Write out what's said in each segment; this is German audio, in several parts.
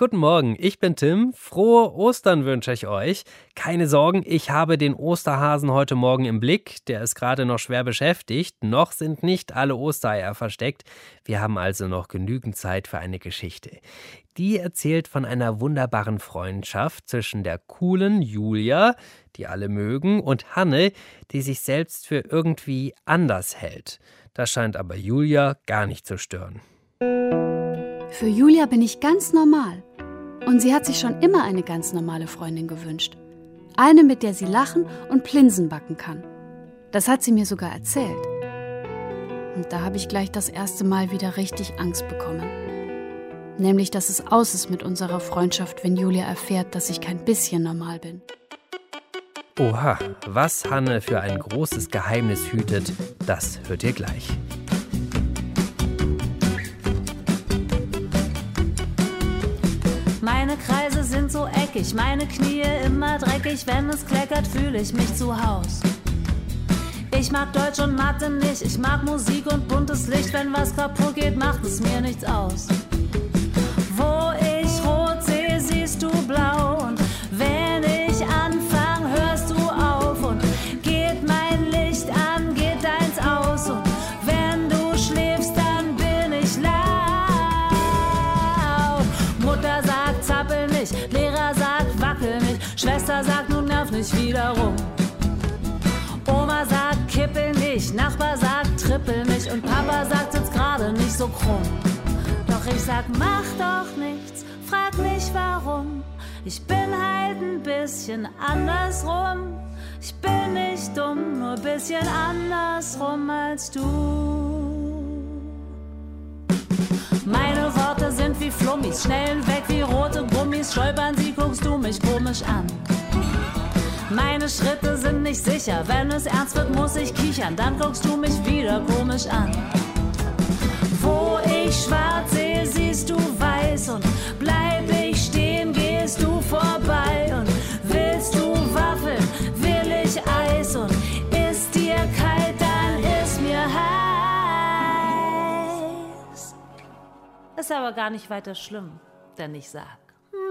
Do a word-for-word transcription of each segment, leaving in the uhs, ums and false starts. Guten Morgen, ich bin Tim. Frohe Ostern wünsche ich euch. Keine Sorgen, ich habe den Osterhasen heute Morgen im Blick. Der ist gerade noch schwer beschäftigt. Noch sind nicht alle Ostereier versteckt. Wir haben also noch genügend Zeit für eine Geschichte. Die erzählt von einer wunderbaren Freundschaft zwischen der coolen Julia, die alle mögen, und Hanne, die sich selbst für irgendwie anders hält. Das scheint aber Julia gar nicht zu stören. Für Julia bin ich ganz normal. Und sie hat sich schon immer eine ganz normale Freundin gewünscht. Eine, mit der sie lachen und Plinsen backen kann. Das hat sie mir sogar erzählt. Und da habe ich gleich das erste Mal wieder richtig Angst bekommen. Nämlich, dass es aus ist mit unserer Freundschaft, wenn Julia erfährt, dass ich kein bisschen normal bin. Oha, was Hanne für ein großes Geheimnis hütet, das hört ihr gleich. Meine Kreise sind so eckig, meine Knie immer dreckig. Wenn es kleckert, fühle ich mich zu Haus. Ich mag Deutsch und Mathe nicht, ich mag Musik und buntes Licht. Wenn was kaputt geht, macht es mir nichts aus. Wo ich rot sehe, siehst du blau. Und wenn ich anfang, hörst du auf. Und geht mein Licht an, geht deins aus. Und wenn du schläfst, dann bin ich laut. Mutter sagt, zappel nicht. Lehrer sagt, wackel nicht. Schwester sagt, nun nerv nicht wieder rum. Oma sagt, kippel nicht. Nachbar sagt, trippel nicht. Und Papa sagt, sitz gerade nicht so krumm. Doch ich sag, mach doch nichts, frag nicht warum. Ich bin halt ein bisschen andersrum. Ich bin nicht dumm, nur ein bisschen andersrum als du. Meine Worte sind wie Flummis, schnell weg wie rote Gummis. Stolpern sie, guckst du mich komisch an. Meine Schritte sind nicht sicher, wenn es ernst wird, muss ich kichern. Dann guckst du mich wieder komisch an. Wo ich schwarz sehe, siehst du weiß. Und bleib ich stehen, gehst du vorbei. Und willst du Waffeln, will ich Eis. Und ist dir kalt, dann ist mir heiß. Ist aber gar nicht weiter schlimm, denn ich sag,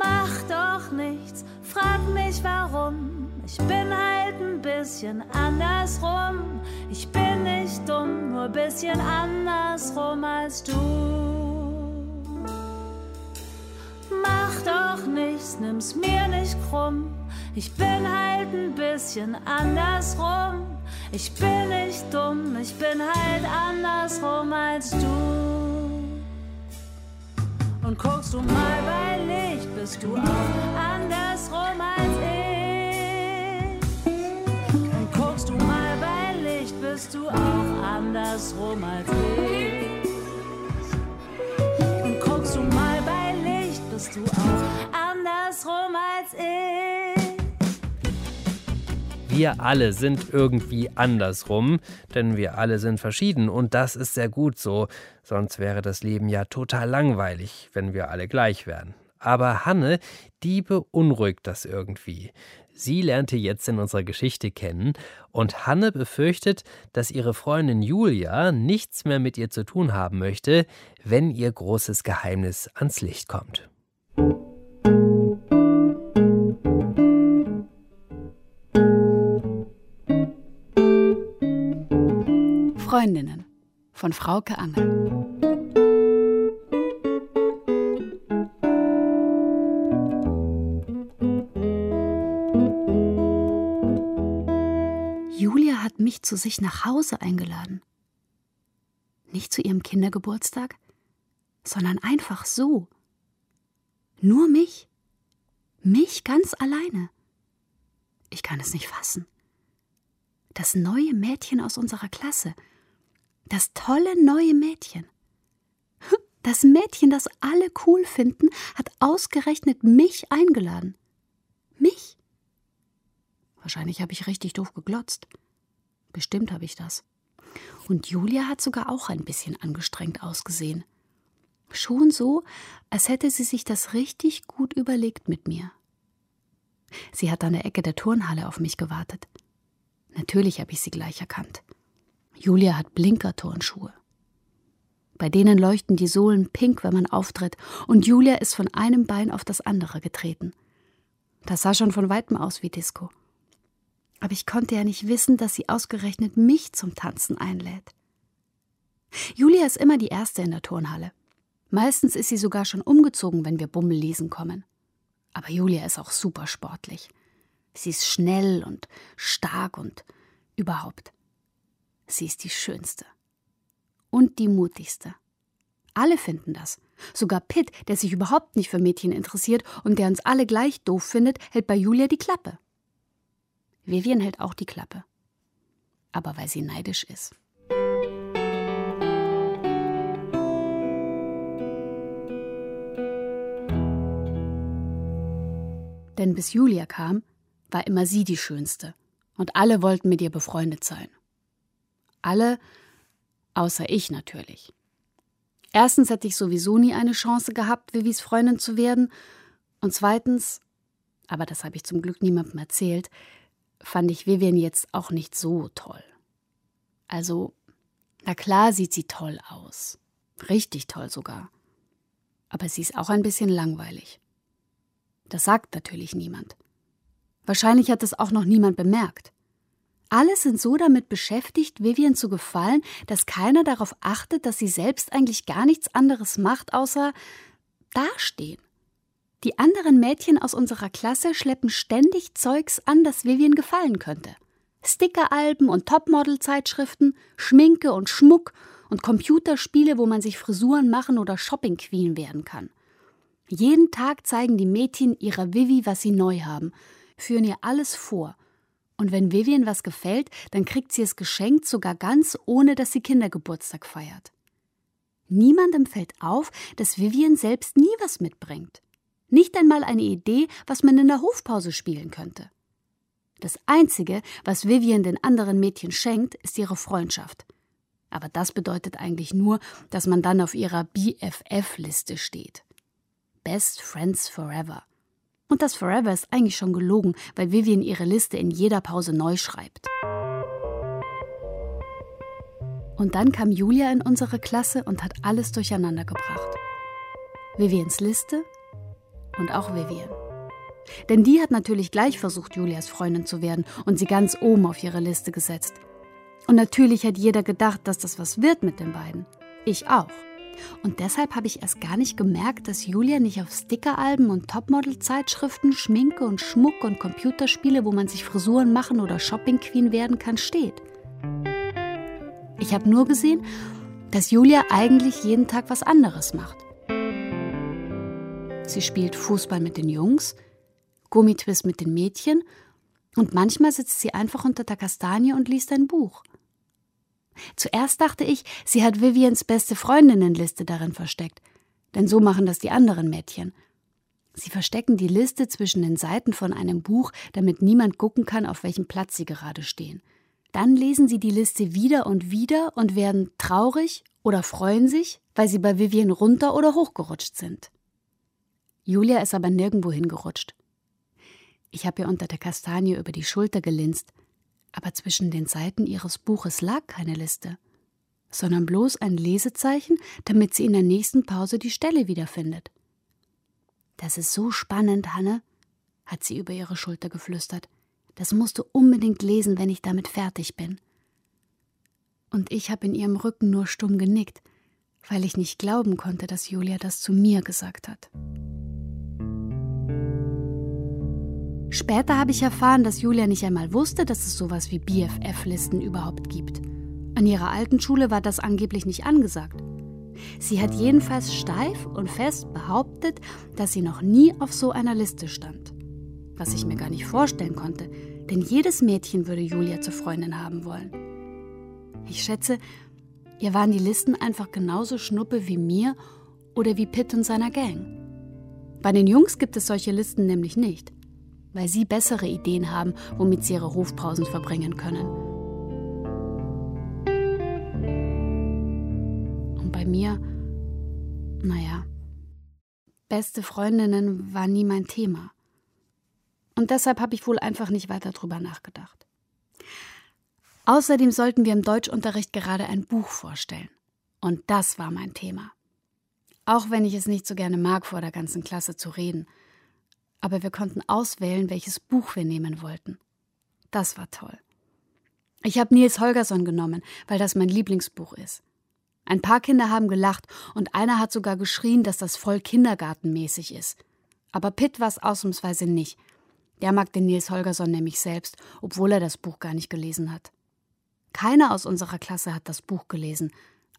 mach doch nichts, frag mich warum. Ich bin halt ein bisschen andersrum. Ich bin nicht dumm, nur ein bisschen andersrum als du. Mach doch nichts, nimm's mir nicht krumm. Ich bin halt ein bisschen andersrum. Ich bin nicht dumm, ich bin halt andersrum als du. Und guckst du mal bei Licht, bist du auch andersrum als ich. Und guckst du mal bei Licht, bist du auch andersrum als ich. Und guckst du mal bei Licht, bist du auch andersrum als ich. Wir alle sind irgendwie andersrum, denn wir alle sind verschieden und das ist sehr gut so. Sonst wäre das Leben ja total langweilig, wenn wir alle gleich wären. Aber Hanne, die beunruhigt das irgendwie. Sie lernte jetzt in unserer Geschichte kennen und Hanne befürchtet, dass ihre Freundin Julia nichts mehr mit ihr zu tun haben möchte, wenn ihr großes Geheimnis ans Licht kommt. Freundinnen von Frauke Angel. Julia hat mich zu sich nach Hause eingeladen. Nicht zu ihrem Kindergeburtstag, sondern einfach so. Nur mich. Mich ganz alleine. Ich kann es nicht fassen. Das neue Mädchen aus unserer Klasse. Das tolle neue Mädchen. Das Mädchen, das alle cool finden, hat ausgerechnet mich eingeladen. Mich? Wahrscheinlich habe ich richtig doof geglotzt. Bestimmt habe ich das. Und Julia hat sogar auch ein bisschen angestrengt ausgesehen. Schon so, als hätte sie sich das richtig gut überlegt mit mir. Sie hat an der Ecke der Turnhalle auf mich gewartet. Natürlich habe ich sie gleich erkannt. Julia hat Blinkerturnschuhe. Bei denen leuchten die Sohlen pink, wenn man auftritt, und Julia ist von einem Bein auf das andere getreten. Das sah schon von Weitem aus wie Disco. Aber ich konnte ja nicht wissen, dass sie ausgerechnet mich zum Tanzen einlädt. Julia ist immer die Erste in der Turnhalle. Meistens ist sie sogar schon umgezogen, wenn wir Bummellesen kommen. Aber Julia ist auch super sportlich. Sie ist schnell und stark und überhaupt. Sie ist die Schönste. Und die Mutigste. Alle finden das. Sogar Pitt, der sich überhaupt nicht für Mädchen interessiert und der uns alle gleich doof findet, hält bei Julia die Klappe. Vivian hält auch die Klappe. Aber weil sie neidisch ist. Denn bis Julia kam, war immer sie die Schönste. Und alle wollten mit ihr befreundet sein. Alle, außer ich natürlich. Erstens hätte ich sowieso nie eine Chance gehabt, Vivis Freundin zu werden. Und zweitens, aber das habe ich zum Glück niemandem erzählt, fand ich Vivian jetzt auch nicht so toll. Also, na klar sieht sie toll aus. Richtig toll sogar. Aber sie ist auch ein bisschen langweilig. Das sagt natürlich niemand. Wahrscheinlich hat das auch noch niemand bemerkt. Alle sind so damit beschäftigt, Vivian zu gefallen, dass keiner darauf achtet, dass sie selbst eigentlich gar nichts anderes macht, außer dastehen. Die anderen Mädchen aus unserer Klasse schleppen ständig Zeugs an, das Vivian gefallen könnte. Stickeralben und Topmodel-Zeitschriften, Schminke und Schmuck und Computerspiele, wo man sich Frisuren machen oder Shopping-Queen werden kann. Jeden Tag zeigen die Mädchen ihrer Vivi, was sie neu haben, führen ihr alles vor. Und wenn Vivian was gefällt, dann kriegt sie es geschenkt, sogar ganz ohne, dass sie Kindergeburtstag feiert. Niemandem fällt auf, dass Vivian selbst nie was mitbringt. Nicht einmal eine Idee, was man in der Hofpause spielen könnte. Das Einzige, was Vivian den anderen Mädchen schenkt, ist ihre Freundschaft. Aber das bedeutet eigentlich nur, dass man dann auf ihrer B F F-Liste steht. Best Friends Forever. Und das Forever ist eigentlich schon gelogen, weil Vivian ihre Liste in jeder Pause neu schreibt. Und dann kam Julia in unsere Klasse und hat alles durcheinander gebracht. Vivians Liste und auch Vivian. Denn die hat natürlich gleich versucht, Julias Freundin zu werden und sie ganz oben auf ihre Liste gesetzt. Und natürlich hat jeder gedacht, dass das was wird mit den beiden. Ich auch. Und deshalb habe ich erst gar nicht gemerkt, dass Julia nicht auf Stickeralben und Topmodel-Zeitschriften, Schminke und Schmuck und Computerspiele, wo man sich Frisuren machen oder Shopping-Queen werden kann, steht. Ich habe nur gesehen, dass Julia eigentlich jeden Tag was anderes macht. Sie spielt Fußball mit den Jungs, Gummitwist mit den Mädchen und manchmal sitzt sie einfach unter der Kastanie und liest ein Buch. Zuerst dachte ich, sie hat Vivians beste Freundinnenliste darin versteckt. Denn so machen das die anderen Mädchen. Sie verstecken die Liste zwischen den Seiten von einem Buch, damit niemand gucken kann, auf welchem Platz sie gerade stehen. Dann lesen sie die Liste wieder und wieder und werden traurig oder freuen sich, weil sie bei Vivian runter oder hochgerutscht sind. Julia ist aber nirgendwo hingerutscht. Ich habe ihr unter der Kastanie über die Schulter gelinst. Aber zwischen den Seiten ihres Buches lag keine Liste, sondern bloß ein Lesezeichen, damit sie in der nächsten Pause die Stelle wiederfindet. »Das ist so spannend, Hanne«, hat sie über ihre Schulter geflüstert. »Das musst du unbedingt lesen, wenn ich damit fertig bin.« Und ich habe in ihrem Rücken nur stumm genickt, weil ich nicht glauben konnte, dass Julia das zu mir gesagt hat. Später habe ich erfahren, dass Julia nicht einmal wusste, dass es sowas wie B F F-Listen überhaupt gibt. An ihrer alten Schule war das angeblich nicht angesagt. Sie hat jedenfalls steif und fest behauptet, dass sie noch nie auf so einer Liste stand. Was ich mir gar nicht vorstellen konnte, denn jedes Mädchen würde Julia zur Freundin haben wollen. Ich schätze, ihr waren die Listen einfach genauso schnuppe wie mir oder wie Pitt und seiner Gang. Bei den Jungs gibt es solche Listen nämlich nicht. Weil sie bessere Ideen haben, womit sie ihre Hofpausen verbringen können. Und bei mir, naja, beste Freundinnen war nie mein Thema. Und deshalb habe ich wohl einfach nicht weiter drüber nachgedacht. Außerdem sollten wir im Deutschunterricht gerade ein Buch vorstellen. Und das war mein Thema. Auch wenn ich es nicht so gerne mag, vor der ganzen Klasse zu reden. Aber wir konnten auswählen, welches Buch wir nehmen wollten. Das war toll. Ich habe Nils Holgersson genommen, weil das mein Lieblingsbuch ist. Ein paar Kinder haben gelacht und einer hat sogar geschrien, dass das voll kindergartenmäßig ist. Aber Pitt war es ausnahmsweise nicht. Der mag den Nils Holgersson nämlich selbst, obwohl er das Buch gar nicht gelesen hat. Keiner aus unserer Klasse hat das Buch gelesen,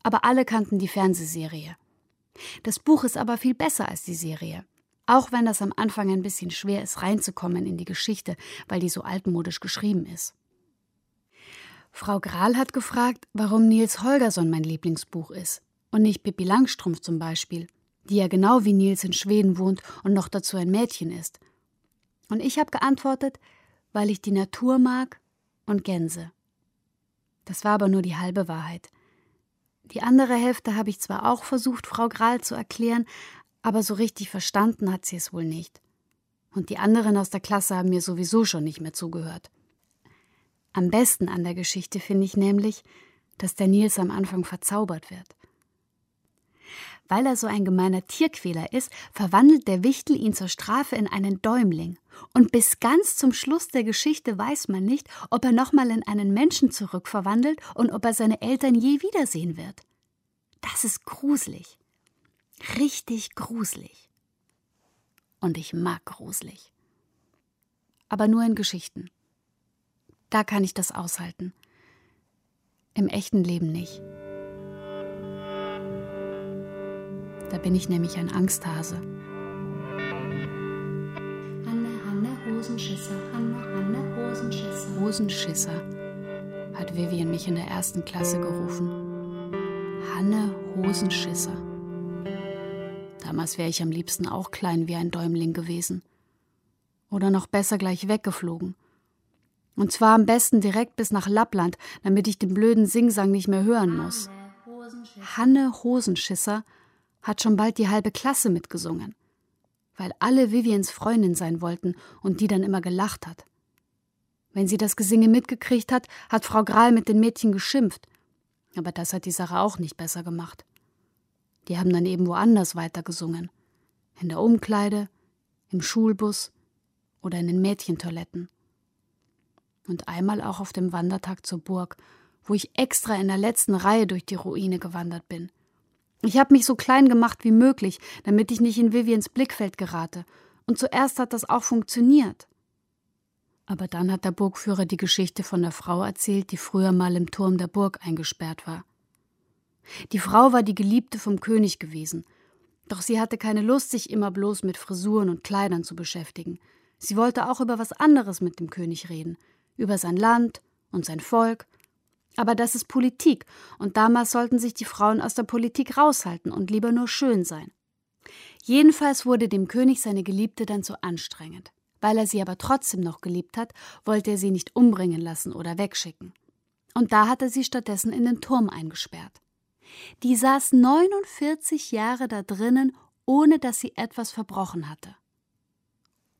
aber alle kannten die Fernsehserie. Das Buch ist aber viel besser als die Serie. Auch wenn das am Anfang ein bisschen schwer ist, reinzukommen in die Geschichte, weil die so altmodisch geschrieben ist. Frau Grahl hat gefragt, warum Nils Holgersson mein Lieblingsbuch ist und nicht Pippi Langstrumpf zum Beispiel, die ja genau wie Nils in Schweden wohnt und noch dazu ein Mädchen ist. Und ich habe geantwortet, weil ich die Natur mag und Gänse. Das war aber nur die halbe Wahrheit. Die andere Hälfte habe ich zwar auch versucht, Frau Grahl zu erklären, aber so richtig verstanden hat sie es wohl nicht. Und die anderen aus der Klasse haben mir sowieso schon nicht mehr zugehört. Am besten an der Geschichte finde ich nämlich, dass der Nils am Anfang verzaubert wird. Weil er so ein gemeiner Tierquäler ist, verwandelt der Wichtel ihn zur Strafe in einen Däumling. Und bis ganz zum Schluss der Geschichte weiß man nicht, ob er nochmal in einen Menschen zurückverwandelt und ob er seine Eltern je wiedersehen wird. Das ist gruselig. Richtig gruselig. Und ich mag gruselig. Aber nur in Geschichten. Da kann ich das aushalten. Im echten Leben nicht. Da bin ich nämlich ein Angsthase. Hanne, Hanne, Hosenschisser, Hanne, Hanne, Hosenschisser. Hosenschisser, hat Vivian mich in der ersten Klasse gerufen. Hanne, Hosenschisser. Damals wäre ich am liebsten auch klein wie ein Däumling gewesen. Oder noch besser gleich weggeflogen. Und zwar am besten direkt bis nach Lappland, damit ich den blöden Singsang nicht mehr hören muss. Hanne Hosenschisser hat schon bald die halbe Klasse mitgesungen, weil alle Vivians Freundin sein wollten und die dann immer gelacht hat. Wenn sie das Gesinge mitgekriegt hat, hat Frau Grahl mit den Mädchen geschimpft. Aber das hat die Sache auch nicht besser gemacht. Die haben dann eben woanders weitergesungen. In der Umkleide, im Schulbus oder in den Mädchentoiletten. Und einmal auch auf dem Wandertag zur Burg, wo ich extra in der letzten Reihe durch die Ruine gewandert bin. Ich habe mich so klein gemacht wie möglich, damit ich nicht in Vivians Blickfeld gerate. Und zuerst hat das auch funktioniert. Aber dann hat der Burgführer die Geschichte von der Frau erzählt, die früher mal im Turm der Burg eingesperrt war. Die Frau war die Geliebte vom König gewesen. Doch sie hatte keine Lust, sich immer bloß mit Frisuren und Kleidern zu beschäftigen. Sie wollte auch über was anderes mit dem König reden. Über sein Land und sein Volk. Aber das ist Politik und damals sollten sich die Frauen aus der Politik raushalten und lieber nur schön sein. Jedenfalls wurde dem König seine Geliebte dann zu anstrengend. Weil er sie aber trotzdem noch geliebt hat, wollte er sie nicht umbringen lassen oder wegschicken. Und da hat er sie stattdessen in den Turm eingesperrt. Die saß neunundvierzig Jahre da drinnen, ohne dass sie etwas verbrochen hatte.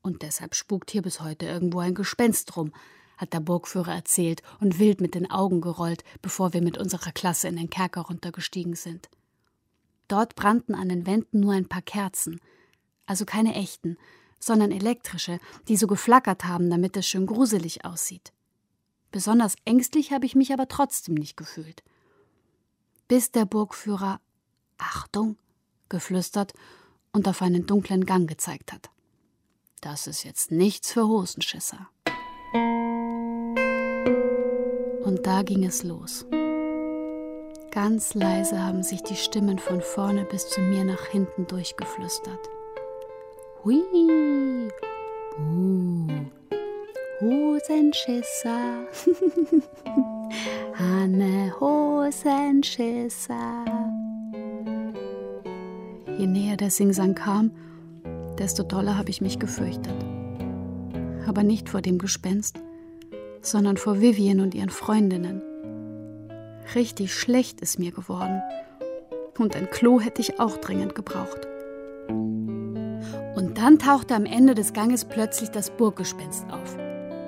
Und deshalb spukt hier bis heute irgendwo ein Gespenst rum, hat der Burgführer erzählt und wild mit den Augen gerollt, bevor wir mit unserer Klasse in den Kerker runtergestiegen sind. Dort brannten an den Wänden nur ein paar Kerzen, also keine echten, sondern elektrische, die so geflackert haben, damit es schön gruselig aussieht. Besonders ängstlich habe ich mich aber trotzdem nicht gefühlt. Bis der Burgführer, Achtung, geflüstert und auf einen dunklen Gang gezeigt hat. Das ist jetzt nichts für Hosenschisser. Und da ging es los. Ganz leise haben sich die Stimmen von vorne bis zu mir nach hinten durchgeflüstert. Hui, buh, Hosenschisser, Hanne Hosenschisser. Je näher der Singsang kam, desto doller habe ich mich gefürchtet. Aber nicht vor dem Gespenst, sondern vor Vivian und ihren Freundinnen. Richtig schlecht ist mir geworden. Und ein Klo hätte ich auch dringend gebraucht. Und dann tauchte am Ende des Ganges plötzlich das Burggespenst auf.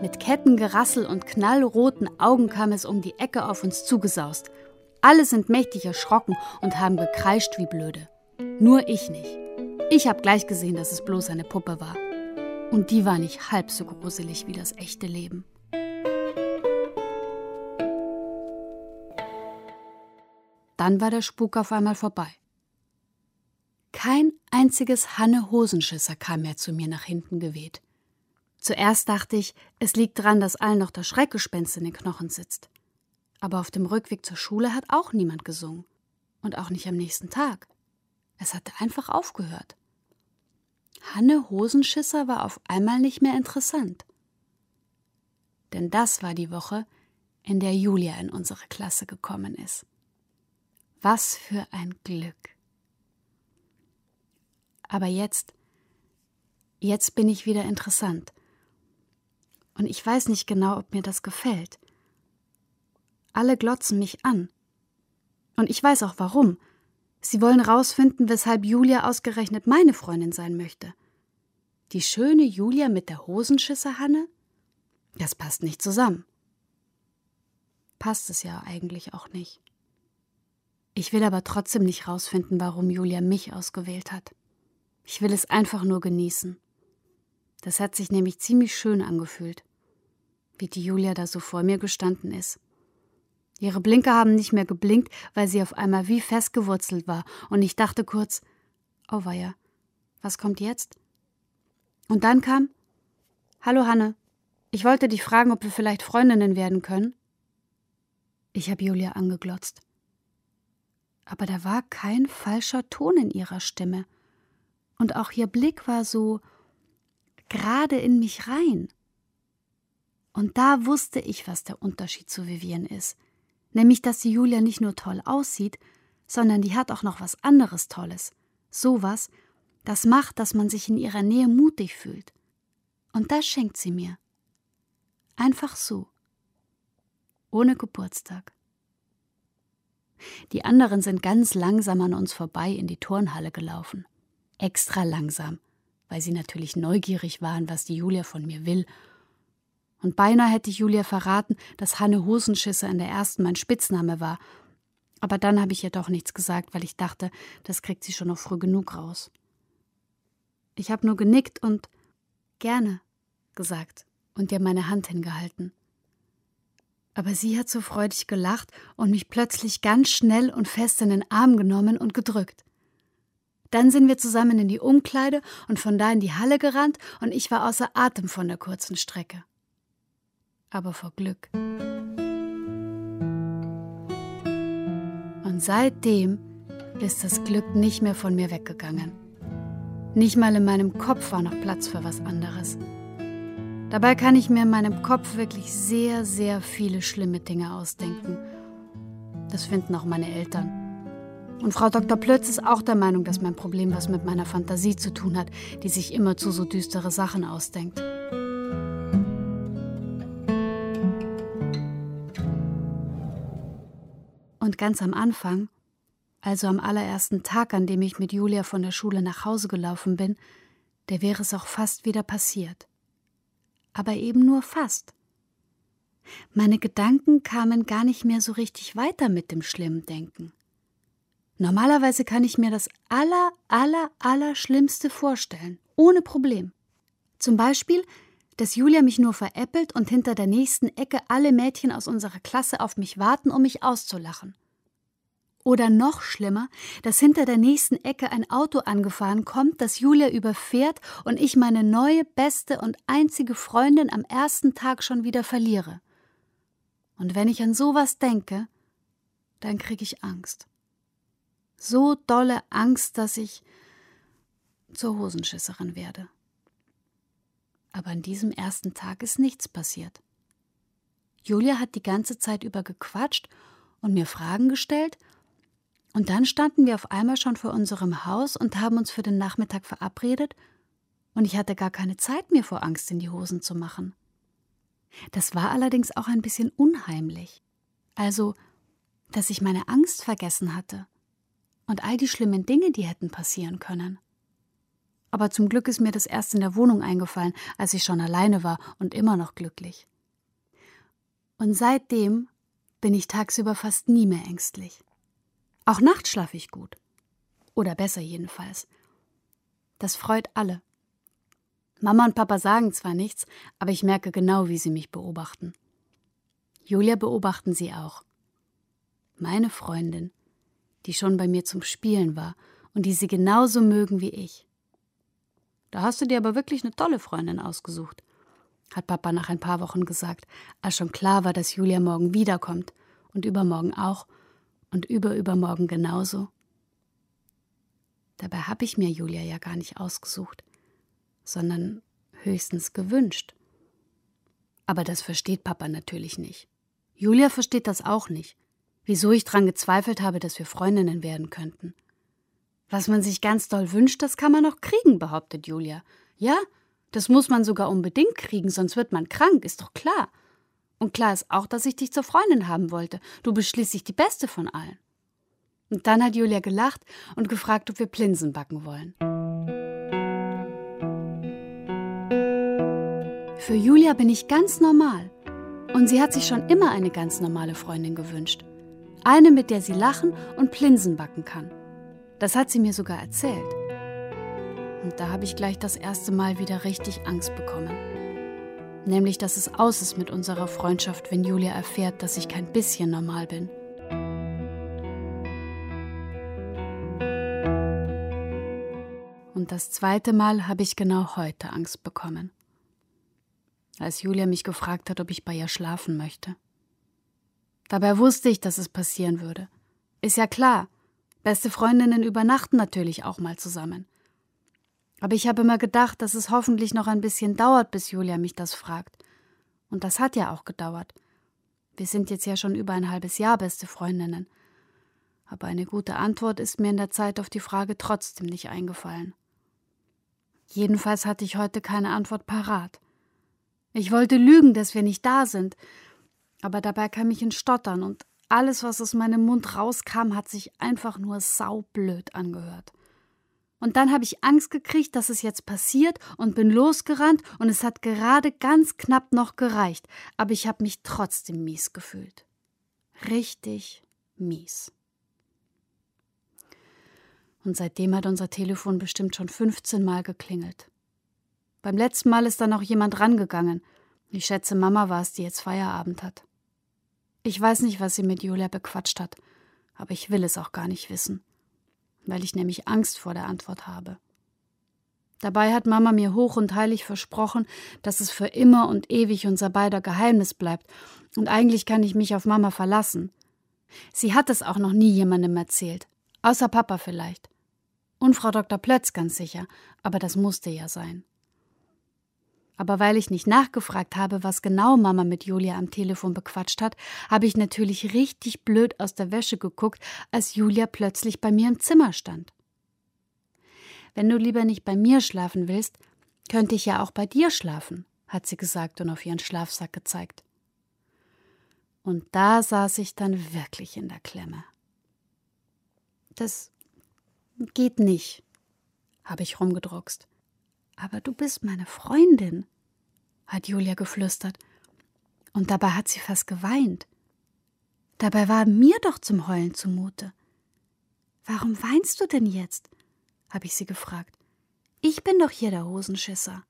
Mit Kettengerassel und knallroten Augen kam es um die Ecke auf uns zugesaust. Alle sind mächtig erschrocken und haben gekreischt wie blöde. Nur ich nicht. Ich habe gleich gesehen, dass es bloß eine Puppe war. Und die war nicht halb so gruselig wie das echte Leben. Dann war der Spuk auf einmal vorbei. Kein einziges Hanne-Hosenschisser kam mehr zu mir nach hinten geweht. Zuerst dachte ich, es liegt daran, dass allen noch das Schreckgespenst in den Knochen sitzt. Aber auf dem Rückweg zur Schule hat auch niemand gesungen. Und auch nicht am nächsten Tag. Es hatte einfach aufgehört. Hanne Hosenschisser war auf einmal nicht mehr interessant. Denn das war die Woche, in der Julia in unsere Klasse gekommen ist. Was für ein Glück. Aber jetzt, jetzt bin ich wieder interessant. Und ich weiß nicht genau, ob mir das gefällt. Alle glotzen mich an. Und ich weiß auch warum. Sie wollen rausfinden, weshalb Julia ausgerechnet meine Freundin sein möchte. Die schöne Julia mit der Hosenschisserhanne? Das passt nicht zusammen. Passt es ja eigentlich auch nicht. Ich will aber trotzdem nicht rausfinden, warum Julia mich ausgewählt hat. Ich will es einfach nur genießen. Das hat sich nämlich ziemlich schön angefühlt, wie die Julia da so vor mir gestanden ist. Ihre Blinker haben nicht mehr geblinkt, weil sie auf einmal wie festgewurzelt war. Und ich dachte kurz, oh weia, was kommt jetzt? Und dann kam, hallo Hanne, ich wollte dich fragen, ob wir vielleicht Freundinnen werden können. Ich habe Julia angeglotzt. Aber da war kein falscher Ton in ihrer Stimme. Und auch ihr Blick war so gerade in mich rein. Und da wusste ich, was der Unterschied zu Vivian ist. Nämlich, dass die Julia nicht nur toll aussieht, sondern die hat auch noch was anderes Tolles. Sowas, das macht, dass man sich in ihrer Nähe mutig fühlt. Und das schenkt sie mir. Einfach so. Ohne Geburtstag. Die anderen sind ganz langsam an uns vorbei in die Turnhalle gelaufen. Extra langsam, weil sie natürlich neugierig waren, was die Julia von mir will. Und beinahe hätte ich Julia verraten, dass Hanne Hosenschisser in der ersten mein Spitzname war. Aber dann habe ich ihr doch nichts gesagt, weil ich dachte, das kriegt sie schon noch früh genug raus. Ich habe nur genickt und gerne gesagt und ihr meine Hand hingehalten. Aber sie hat so freudig gelacht und mich plötzlich ganz schnell und fest in den Arm genommen und gedrückt. Dann sind wir zusammen in die Umkleide und von da in die Halle gerannt und ich war außer Atem von der kurzen Strecke. Aber vor Glück. Und seitdem ist das Glück nicht mehr von mir weggegangen. Nicht mal in meinem Kopf war noch Platz für was anderes. Dabei kann ich mir in meinem Kopf wirklich sehr, sehr viele schlimme Dinge ausdenken. Das finden auch meine Eltern. Und Frau Doktor Plötz ist auch der Meinung, dass mein Problem was mit meiner Fantasie zu tun hat, die sich immerzu so düstere Sachen ausdenkt. Und ganz am Anfang, also am allerersten Tag, an dem ich mit Julia von der Schule nach Hause gelaufen bin, der wäre es auch fast wieder passiert. Aber eben nur fast. Meine Gedanken kamen gar nicht mehr so richtig weiter mit dem schlimmen Denken. Normalerweise kann ich mir das aller, aller, aller Schlimmste vorstellen, ohne Problem. Zum Beispiel, dass Julia mich nur veräppelt und hinter der nächsten Ecke alle Mädchen aus unserer Klasse auf mich warten, um mich auszulachen. Oder noch schlimmer, dass hinter der nächsten Ecke ein Auto angefahren kommt, das Julia überfährt und ich meine neue, beste und einzige Freundin am ersten Tag schon wieder verliere. Und wenn ich an sowas denke, dann kriege ich Angst. So dolle Angst, dass ich zur Hosenschisserin werde. Aber an diesem ersten Tag ist nichts passiert. Julia hat die ganze Zeit über gequatscht und mir Fragen gestellt. Und dann standen wir auf einmal schon vor unserem Haus und haben uns für den Nachmittag verabredet. Und ich hatte gar keine Zeit, mir vor Angst in die Hosen zu machen. Das war allerdings auch ein bisschen unheimlich. Also, dass ich meine Angst vergessen hatte. Und all die schlimmen Dinge, die hätten passieren können. Aber zum Glück ist mir das erst in der Wohnung eingefallen, als ich schon alleine war und immer noch glücklich. Und seitdem bin ich tagsüber fast nie mehr ängstlich. Auch nachts schlafe ich gut. Oder besser jedenfalls. Das freut alle. Mama und Papa sagen zwar nichts, aber ich merke genau, wie sie mich beobachten. Julia beobachten sie auch. Meine Freundin, die schon bei mir zum Spielen war und die sie genauso mögen wie ich. Da hast du dir aber wirklich eine tolle Freundin ausgesucht, hat Papa nach ein paar Wochen gesagt, als schon klar war, dass Julia morgen wiederkommt und übermorgen auch und überübermorgen genauso. Dabei habe ich mir Julia ja gar nicht ausgesucht, sondern höchstens gewünscht. Aber das versteht Papa natürlich nicht. Julia versteht das auch nicht, wieso ich daran gezweifelt habe, dass wir Freundinnen werden könnten. Was man sich ganz doll wünscht, das kann man noch kriegen, behauptet Julia. Ja, das muss man sogar unbedingt kriegen, sonst wird man krank, ist doch klar. Und klar ist auch, dass ich dich zur Freundin haben wollte. Du bist schließlich die Beste von allen. Und dann hat Julia gelacht und gefragt, ob wir Plinsen backen wollen. Für Julia bin ich ganz normal. Und sie hat sich schon immer eine ganz normale Freundin gewünscht. Eine, mit der sie lachen und Plinsen backen kann. Das hat sie mir sogar erzählt. Und da habe ich gleich das erste Mal wieder richtig Angst bekommen. Nämlich, dass es aus ist mit unserer Freundschaft, wenn Julia erfährt, dass ich kein bisschen normal bin. Und das zweite Mal habe ich genau heute Angst bekommen. Als Julia mich gefragt hat, ob ich bei ihr schlafen möchte. Dabei wusste ich, dass es passieren würde. Ist ja klar, beste Freundinnen übernachten natürlich auch mal zusammen. Aber ich habe immer gedacht, dass es hoffentlich noch ein bisschen dauert, bis Julia mich das fragt. Und das hat ja auch gedauert. Wir sind jetzt ja schon über ein halbes Jahr beste Freundinnen. Aber eine gute Antwort ist mir in der Zeit auf die Frage trotzdem nicht eingefallen. Jedenfalls hatte ich heute keine Antwort parat. Ich wollte lügen, dass wir nicht da sind, aber dabei kam ich in Stottern und alles, was aus meinem Mund rauskam, hat sich einfach nur saublöd angehört. Und dann habe ich Angst gekriegt, dass es jetzt passiert und bin losgerannt und es hat gerade ganz knapp noch gereicht, aber ich habe mich trotzdem mies gefühlt. Richtig mies. Und seitdem hat unser Telefon bestimmt schon fünfzehn Mal geklingelt. Beim letzten Mal ist dann auch jemand rangegangen. Ich schätze, Mama war es, die jetzt Feierabend hat. Ich weiß nicht, was sie mit Julia bequatscht hat, aber ich will es auch gar nicht wissen, weil ich nämlich Angst vor der Antwort habe. Dabei hat Mama mir hoch und heilig versprochen, dass es für immer und ewig unser beider Geheimnis bleibt und eigentlich kann ich mich auf Mama verlassen. Sie hat es auch noch nie jemandem erzählt, außer Papa vielleicht. Und Frau Doktor Plötz ganz sicher, aber das musste ja sein. Aber weil ich nicht nachgefragt habe, was genau Mama mit Julia am Telefon bequatscht hat, habe ich natürlich richtig blöd aus der Wäsche geguckt, als Julia plötzlich bei mir im Zimmer stand. Wenn du lieber nicht bei mir schlafen willst, könnte ich ja auch bei dir schlafen, hat sie gesagt und auf ihren Schlafsack gezeigt. Und da saß ich dann wirklich in der Klemme. Das geht nicht, habe ich rumgedruckst. Aber du bist meine Freundin, hat Julia geflüstert. Und dabei hat sie fast geweint. Dabei war mir doch zum Heulen zumute. Warum weinst du denn jetzt? Habe ich sie gefragt. Ich bin doch hier der Hosenschisser.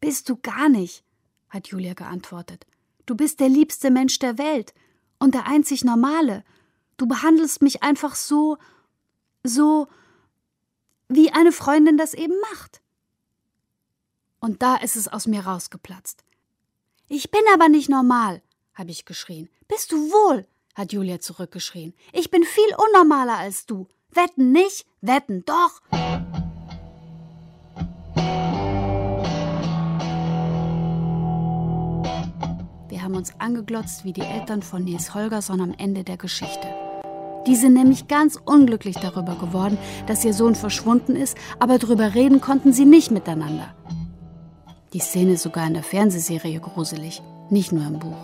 Bist du gar nicht, hat Julia geantwortet. Du bist der liebste Mensch der Welt und der einzig Normale. Du behandelst mich einfach so, so, wie eine Freundin das eben macht. Und da ist es aus mir rausgeplatzt. »Ich bin aber nicht normal«, habe ich geschrien. »Bist du wohl«, hat Julia zurückgeschrien. »Ich bin viel unnormaler als du. Wetten nicht, wetten doch.« Wir haben uns angeglotzt wie die Eltern von Nils Holgersson am Ende der Geschichte. Die sind nämlich ganz unglücklich darüber geworden, dass ihr Sohn verschwunden ist, aber drüber reden konnten sie nicht miteinander. Die Szene ist sogar in der Fernsehserie gruselig, nicht nur im Buch.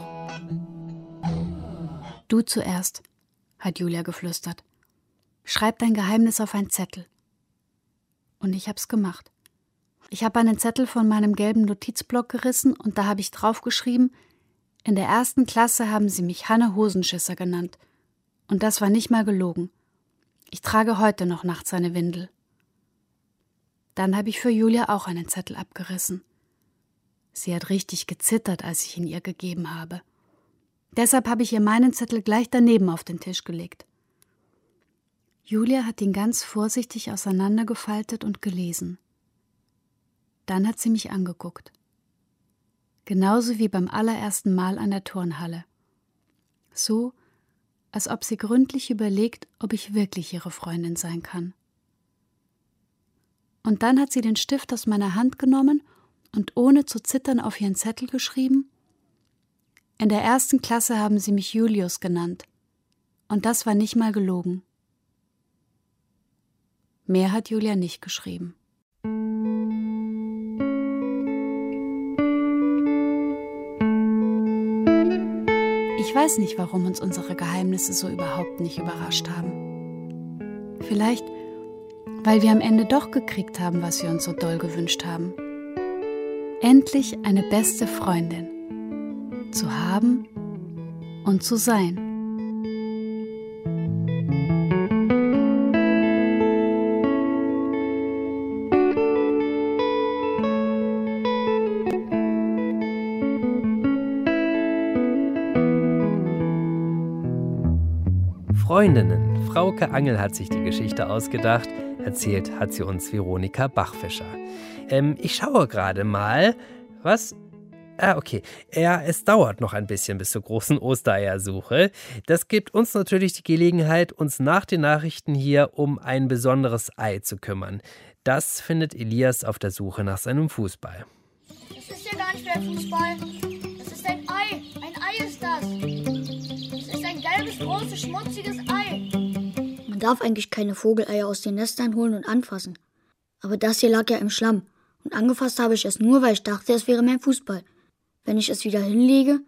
Du zuerst, hat Julia geflüstert. Schreib dein Geheimnis auf einen Zettel. Und ich hab's gemacht. Ich habe einen Zettel von meinem gelben Notizblock gerissen und da habe ich draufgeschrieben: In der ersten Klasse haben sie mich Hanne Hosenschisser genannt. Und das war nicht mal gelogen. Ich trage heute noch nachts eine Windel. Dann habe ich für Julia auch einen Zettel abgerissen. Sie hat richtig gezittert, als ich ihn ihr gegeben habe. Deshalb habe ich ihr meinen Zettel gleich daneben auf den Tisch gelegt. Julia hat ihn ganz vorsichtig auseinandergefaltet und gelesen. Dann hat sie mich angeguckt. Genauso wie beim allerersten Mal an der Turnhalle. So, als ob sie gründlich überlegt, ob ich wirklich ihre Freundin sein kann. Und dann hat sie den Stift aus meiner Hand genommen und ohne zu zittern auf ihren Zettel geschrieben: In der ersten Klasse haben sie mich Julius genannt. Und das war nicht mal gelogen. Mehr hat Julia nicht geschrieben. Ich weiß nicht, warum uns unsere Geheimnisse so überhaupt nicht überrascht haben. Vielleicht, weil wir am Ende doch gekriegt haben, was wir uns so doll gewünscht haben. Endlich eine beste Freundin. Zu haben und zu sein. Freundinnen. Frauke Angel hat sich die Geschichte ausgedacht. Erzählt hat sie uns Veronika Bachfischer. Ähm, ich schaue gerade mal. Was? Ah, okay. Ja, es dauert noch ein bisschen bis zur großen Ostereiersuche. Das gibt uns natürlich die Gelegenheit, uns nach den Nachrichten hier um ein besonderes Ei zu kümmern. Das findet Elias auf der Suche nach seinem Fußball. Das ist ja gar nicht der Fußball. Das ist ein Ei. Ein Ei ist das. Das ist ein gelbes, großes, schmutziges Ei. Man darf eigentlich keine Vogeleier aus den Nestern holen und anfassen. Aber das hier lag ja im Schlamm. Und angefasst habe ich es nur, weil ich dachte, es wäre mein Fußball. Wenn ich es wieder hinlege,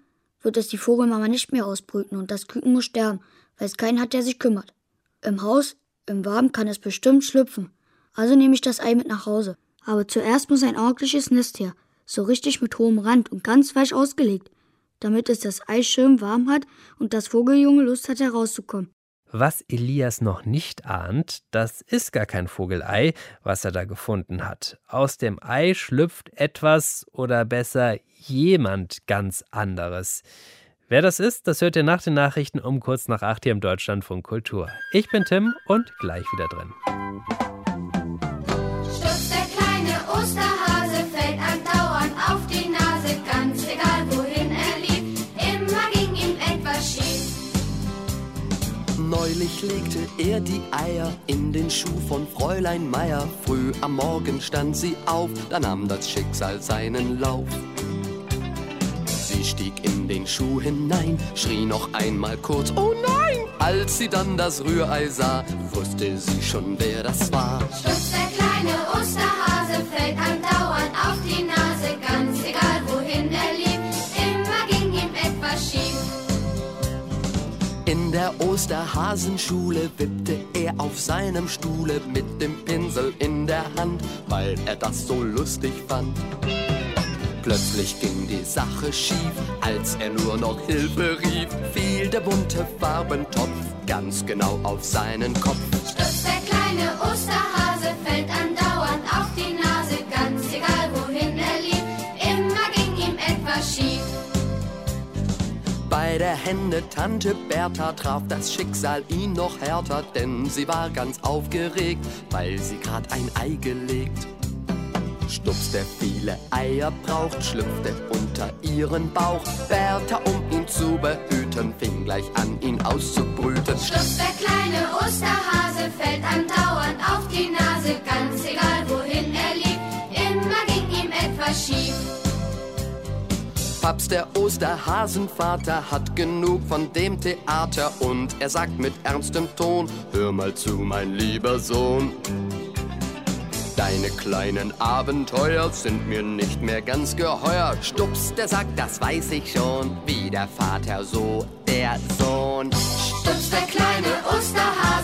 wird es die Vogelmama nicht mehr ausbrüten und das Küken muss sterben, weil es keinen hat, der sich kümmert. Im Haus, im Warmen kann es bestimmt schlüpfen. Also nehme ich das Ei mit nach Hause. Aber zuerst muss ein ordentliches Nest her, so richtig mit hohem Rand und ganz weich ausgelegt, damit es das Ei schön warm hat und das Vogeljunge Lust hat, herauszukommen. Was Elias noch nicht ahnt, das ist gar kein Vogelei, was er da gefunden hat. Aus dem Ei schlüpft etwas oder besser jemand ganz anderes. Wer das ist, das hört ihr nach den Nachrichten um kurz nach acht hier im Deutschlandfunk Kultur. Ich bin Tim und gleich wieder drin. Stutzt der kleine Osterhase, fällt andauernd auf die Nase, ganz egal wohin er lief, immer ging ihm etwas schief. Neulich legte er die Eier in den Schuh von Fräulein Meier. Früh am Morgen stand sie auf, da nahm das Schicksal seinen Lauf. Sie stieg in den Schuh hinein, schrie noch einmal kurz, oh nein! Als sie dann das Rührei sah, wusste sie schon, wer das war. Stutzt der kleine Osterhase, fällt andauernd auf die Nase, ganz egal wohin er lief, immer ging ihm etwas schief. In der Osterhasenschule wippte er auf seinem Stuhle mit dem Pinsel in der Hand, weil er das so lustig fand. Plötzlich ging die Sache schief, als er nur noch Hilfe rief, fiel der bunte Farbentopf ganz genau auf seinen Kopf. Stutzt der kleine Osterhase, fällt andauernd auf die Nase, ganz egal wohin er lief, immer ging ihm etwas schief. Bei der Hände Tante Bertha traf das Schicksal ihn noch härter, denn sie war ganz aufgeregt, weil sie grad ein Ei gelegt. Stups, der viele Eier braucht, schlüpfte unter ihren Bauch. Bertha, um ihn zu behüten, fing gleich an, ihn auszubrüten. Stups, der kleine Osterhase, fällt andauernd auf die Nase, ganz egal wohin er lief, immer ging ihm etwas schief. Papst, der Osterhasenvater, hat genug von dem Theater und er sagt mit ernstem Ton, hör mal zu, mein lieber Sohn. Deine kleinen Abenteuer sind mir nicht mehr ganz geheuer. Stups, der sagt, das weiß ich schon, wie der Vater, so der Sohn. Stups, der kleine Osterhase.